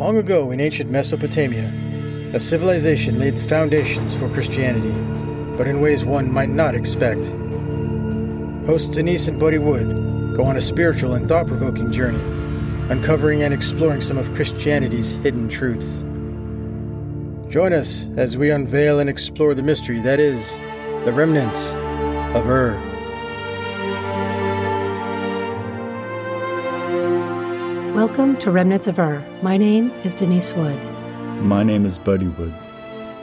Long ago in ancient Mesopotamia, a civilization laid the foundations for Christianity, but in ways one might not expect. Hosts Denise and Buddy Wood go on a spiritual and thought-provoking journey, uncovering and exploring some of Christianity's hidden truths. Join us as we unveil and explore the mystery that is the remnants of Ur. Welcome to Remnants of Ur. My name is Denise Wood. My name is Buddy Wood.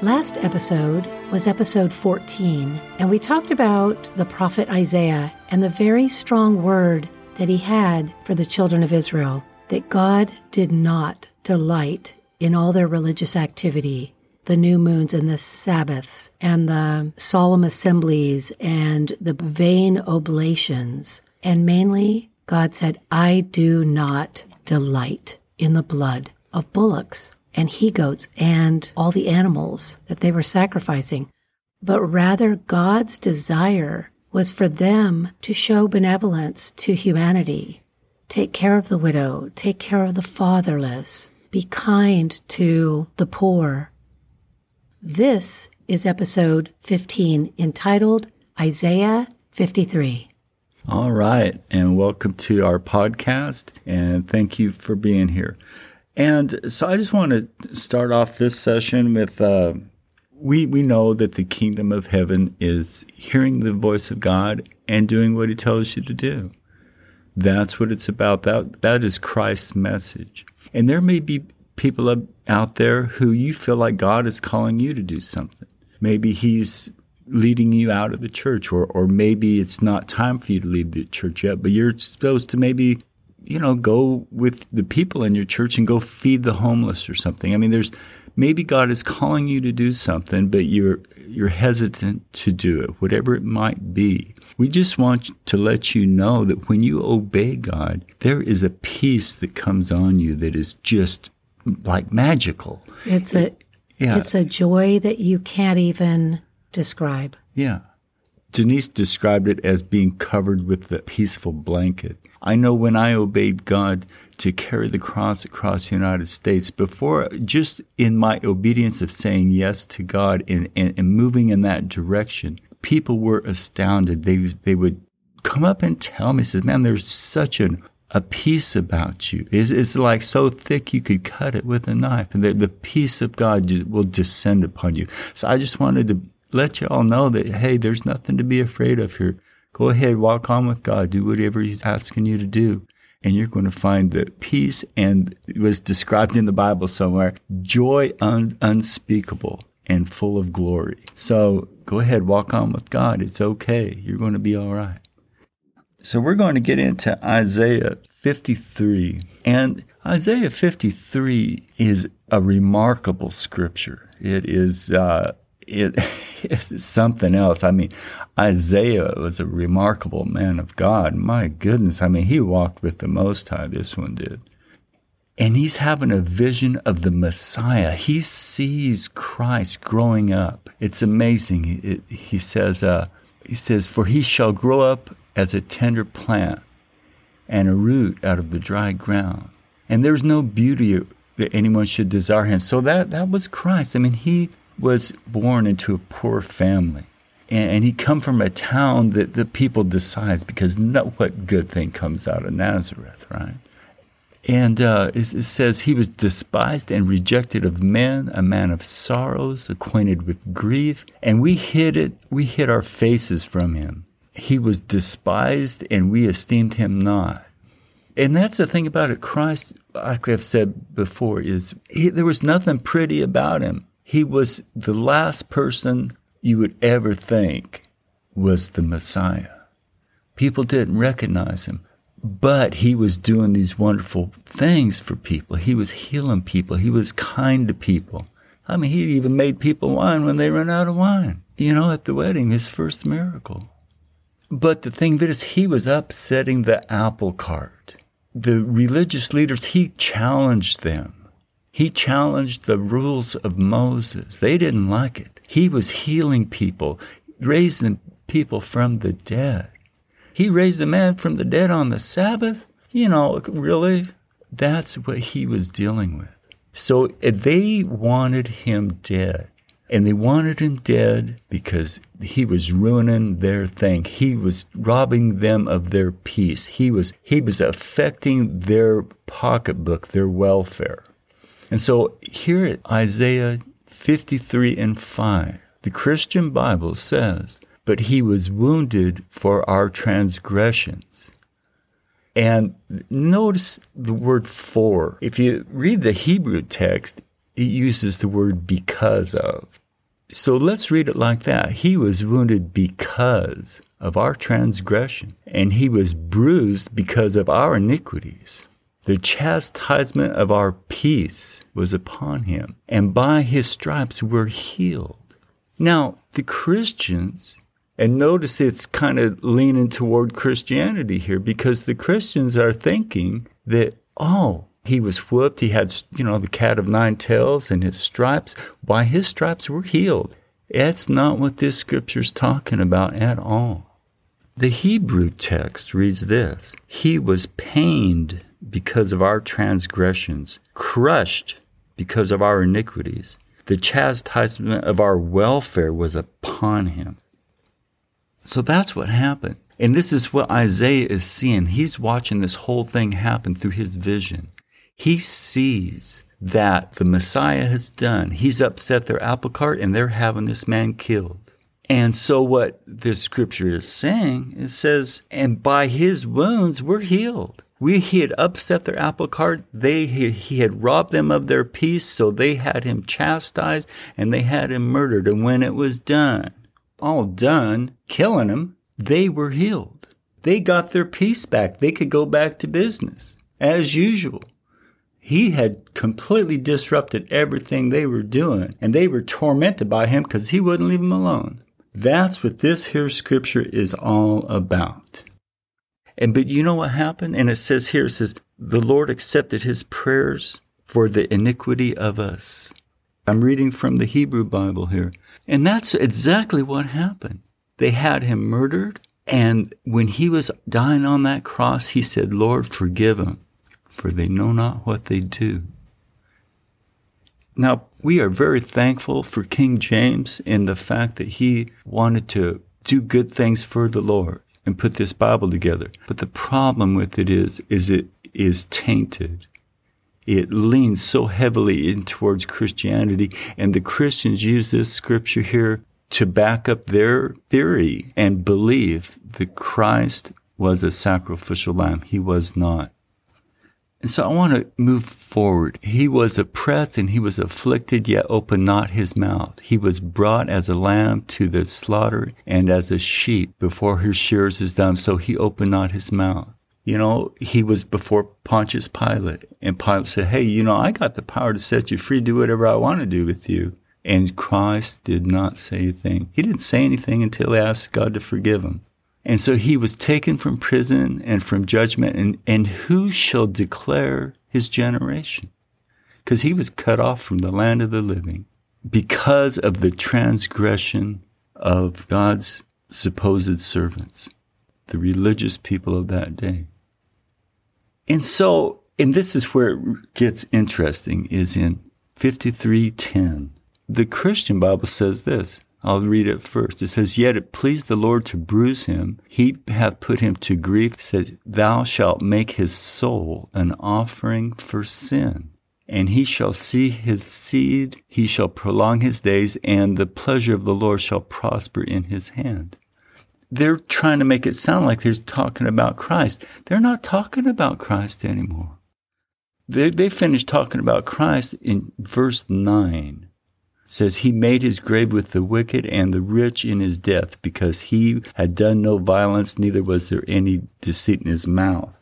Last episode was episode 14, and we talked about the prophet Isaiah and the very strong word that he had for the children of Israel, that God did not delight in all their religious activity, the new moons and the Sabbaths and the solemn assemblies and the vain oblations. And mainly, God said, I do not delight in the blood of bullocks and he-goats and all the animals that they were sacrificing, but rather God's desire was for them to show benevolence to humanity, take care of the widow, take care of the fatherless, be kind to the poor. This is episode 15, entitled Isaiah 53. All right, and welcome to our podcast, and thank you for being here. And so I just want to start off this session with, we know that the kingdom of heaven is hearing the voice of God and doing what he tells you to do. That's what it's about. That is Christ's message. And there may be people out there who you feel like God is calling you to do something. Maybe he's leading you out of the church, or maybe it's not time for you to lead the church yet, but you're supposed to maybe, go with the people in your church and go feed the homeless or something. I mean, maybe God is calling you to do something, but you're hesitant to do it, whatever it might be. We just want to let you know that when you obey God, there is a peace that comes on you that is just like magical. It's a joy that you can't even describe. Yeah. Denise described it as being covered with the peaceful blanket. I know when I obeyed God to carry the cross across the United States, before, just in my obedience of saying yes to God and moving in that direction, people were astounded. They would come up and tell me, says, man, there's such a peace about you. It's like so thick you could cut it with a knife, and the peace of God will descend upon you. So I just wanted to let you all know that, hey, there's nothing to be afraid of here. Go ahead, walk on with God, do whatever he's asking you to do, and you're going to find the peace, and it was described in the Bible somewhere, joy unspeakable and full of glory. So go ahead, walk on with God. It's okay. You're going to be all right. So we're going to get into Isaiah 53, and Isaiah 53 is a remarkable scripture. It is... It's something else. I mean, Isaiah was a remarkable man of God. My goodness. I mean, he walked with the Most High, this one did. And he's having a vision of the Messiah. He sees Christ growing up. It's amazing. He says, for he shall grow up as a tender plant and a root out of the dry ground. And there's no beauty that anyone should desire him. So that was Christ. I mean, he was born into a poor family. And he come from a town that the people despise, because what good thing comes out of Nazareth, right? And it says he was despised and rejected of men, a man of sorrows, acquainted with grief. And we hid our faces from him. He was despised and we esteemed him not. And that's the thing about it. Christ, like I've said before, there was nothing pretty about him. He was the last person you would ever think was the Messiah. People didn't recognize him, but he was doing these wonderful things for people. He was healing people. He was kind to people. I mean, he even made people wine when they ran out of wine, at the wedding, his first miracle. But the thing is, he was upsetting the apple cart. The religious leaders, he challenged them. He challenged the rules of Moses. They didn't like it. He was healing people, raising people from the dead. He raised a man from the dead on the Sabbath? Really? That's what he was dealing with. So they wanted him dead. And they wanted him dead because he was ruining their thing. He was robbing them of their peace. He was affecting their pocketbook, their welfare. And so here at Isaiah 53 and 5, the Christian Bible says, "But he was wounded for our transgressions." And notice the word "for." If you read the Hebrew text, it uses the word "because of." So let's read it like that. He was wounded because of our transgression, and he was bruised because of our iniquities. The chastisement of our peace was upon him, and by his stripes we're healed. Now, the Christians, and notice it's kind of leaning toward Christianity here, because the Christians are thinking that, oh, he was whooped, he had, the cat of nine tails and his stripes. Why, his stripes were healed. That's not what this scripture's talking about at all. The Hebrew text reads this: "He was pained because of our transgressions, crushed because of our iniquities. The chastisement of our welfare was upon him." So that's what happened. And this is what Isaiah is seeing. He's watching this whole thing happen through his vision. He sees that the Messiah has done. He's upset their apple cart, and they're having this man killed. And so what this scripture is saying, it says, and by his wounds we're healed. He had upset their apple cart. He had robbed them of their peace, so they had him chastised, and they had him murdered. And when it was done, all done, killing him, they were healed. They got their peace back. They could go back to business as usual. He had completely disrupted everything they were doing, and they were tormented by him because he wouldn't leave them alone. That's what this here scripture is all about. But you know what happened? And it says here, it says, "The Lord accepted his prayers for the iniquity of us." I'm reading from the Hebrew Bible here. And that's exactly what happened. They had him murdered, and when he was dying on that cross, he said, "Lord, forgive them, for they know not what they do." Now, we are very thankful for King James in the fact that he wanted to do good things for the Lord and put this Bible together. But the problem with it is it is tainted. It leans so heavily in towards Christianity, and the Christians use this scripture here to back up their theory and belief that Christ was a sacrificial lamb. He was not. And so I want to move forward. He was oppressed and he was afflicted, yet opened not his mouth. He was brought as a lamb to the slaughter, and as a sheep before her shearers is dumb, so he opened not his mouth. He was before Pontius Pilate, and Pilate said, "Hey, I got the power to set you free. Do whatever I want to do with you." And Christ did not say a thing. He didn't say anything until he asked God to forgive him. And so he was taken from prison and from judgment, and who shall declare his generation? Because he was cut off from the land of the living because of the transgression of God's supposed servants, the religious people of that day. And so, and this is where it gets interesting, is in 53:10. The Christian Bible says this. I'll read it first. It says, "Yet it pleased the Lord to bruise him. He hath put him to grief. It says, Thou shalt make his soul an offering for sin. And he shall see his seed. He shall prolong his days. And the pleasure of the Lord shall prosper in his hand." They're trying to make it sound like they're talking about Christ. They're not talking about Christ anymore. They finished talking about Christ in verse 9. Says, "He made his grave with the wicked and the rich in his death, because he had done no violence, neither was there any deceit in his mouth."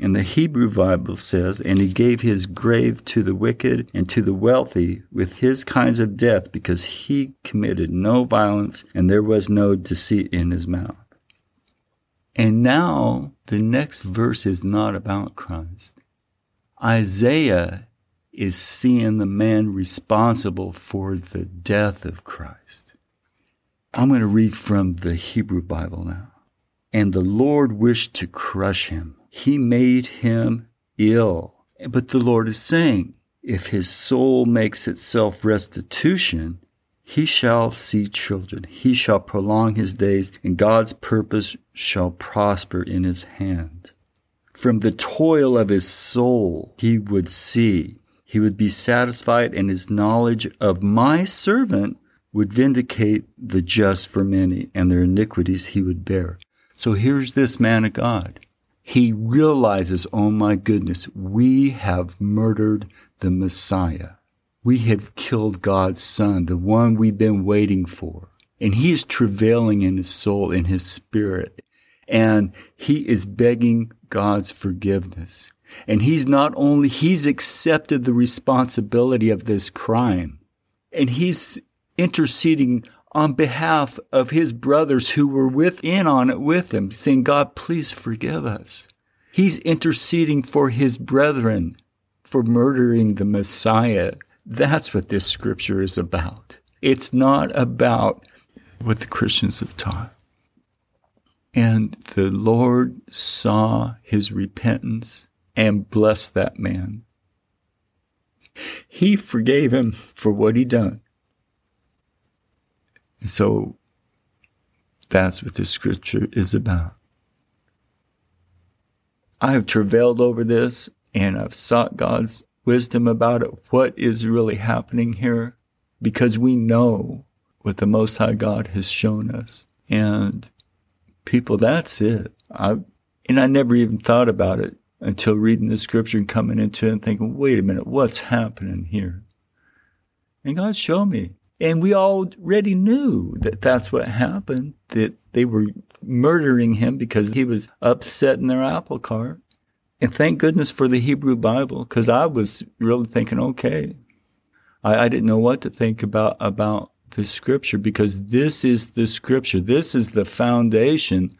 And the Hebrew Bible says, "And he gave his grave to the wicked and to the wealthy with his kinds of death, because he committed no violence, and there was no deceit in his mouth." And now the next verse is not about Christ. Isaiah is seeing the man responsible for the death of Christ. I'm going to read from the Hebrew Bible now. "And the Lord wished to crush him. He made him ill." But the Lord is saying, If his soul makes itself restitution, he shall see children. He shall prolong his days, and God's purpose shall prosper in his hand. From the toil of his soul he would see. He would be satisfied, and his knowledge of my servant would vindicate the just for many, and their iniquities he would bear. So here's this man of God. He realizes, oh my goodness, we have murdered the Messiah. We have killed God's Son, the one we've been waiting for. And he is travailing in his soul, in his spirit. And he is begging God's forgiveness. And he's accepted the responsibility of this crime. And he's interceding on behalf of his brothers who were in on it with him, saying, God, please forgive us. He's interceding for his brethren for murdering the Messiah. That's what this scripture is about. It's not about what the Christians have taught. And the Lord saw his repentance and blessed that man. He forgave him for what he done. So that's what this scripture is about. I have travailed over this, and I've sought God's wisdom about it. What is really happening here? Because we know what the Most High God has shown us. And people, that's it. I never even thought about it until reading the scripture and coming into it and thinking, wait a minute, what's happening here? And God showed me. And we already knew that that's what happened, that they were murdering him because he was upsetting their apple cart. And thank goodness for the Hebrew Bible, because I was really thinking, okay, I didn't know what to think about the scripture, because this is the scripture. This is the foundation.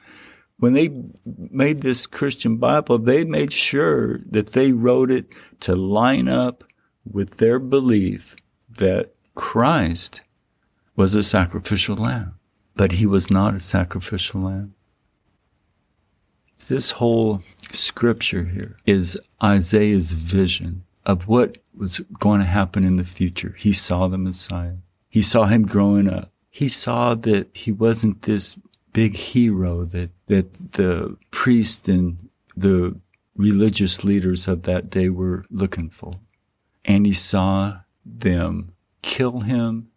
When they made this Christian Bible, they made sure that they wrote it to line up with their belief that Christ was a sacrificial lamb, but he was not a sacrificial lamb. This whole scripture here is Isaiah's vision of what was going to happen in the future. He saw the Messiah. He saw him growing up. He saw that he wasn't this big hero that the priests and the religious leaders of that day were looking for. And he saw them kill him.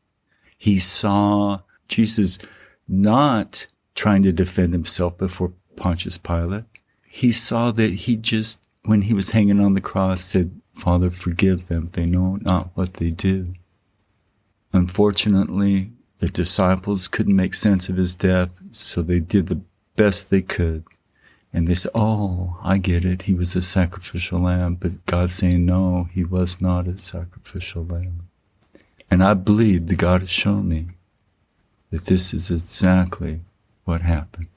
He saw Jesus not trying to defend himself before Pontius Pilate. He saw that he just, when he was hanging on the cross, said, Father, forgive them. They know not what they do. Unfortunately, the disciples couldn't make sense of his death, so they did the best they could. And they said, oh, I get it. He was a sacrificial lamb. But God's saying, no, he was not a sacrificial lamb. And I believe that God has shown me that this is exactly what happened.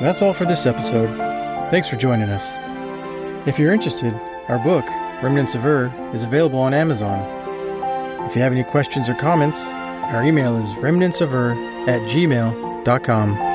That's all for this episode. Thanks for joining us. If you're interested, our book, Remnants of Ur, is available on Amazon. If you have any questions or comments, our email is remnantsofur@gmail.com.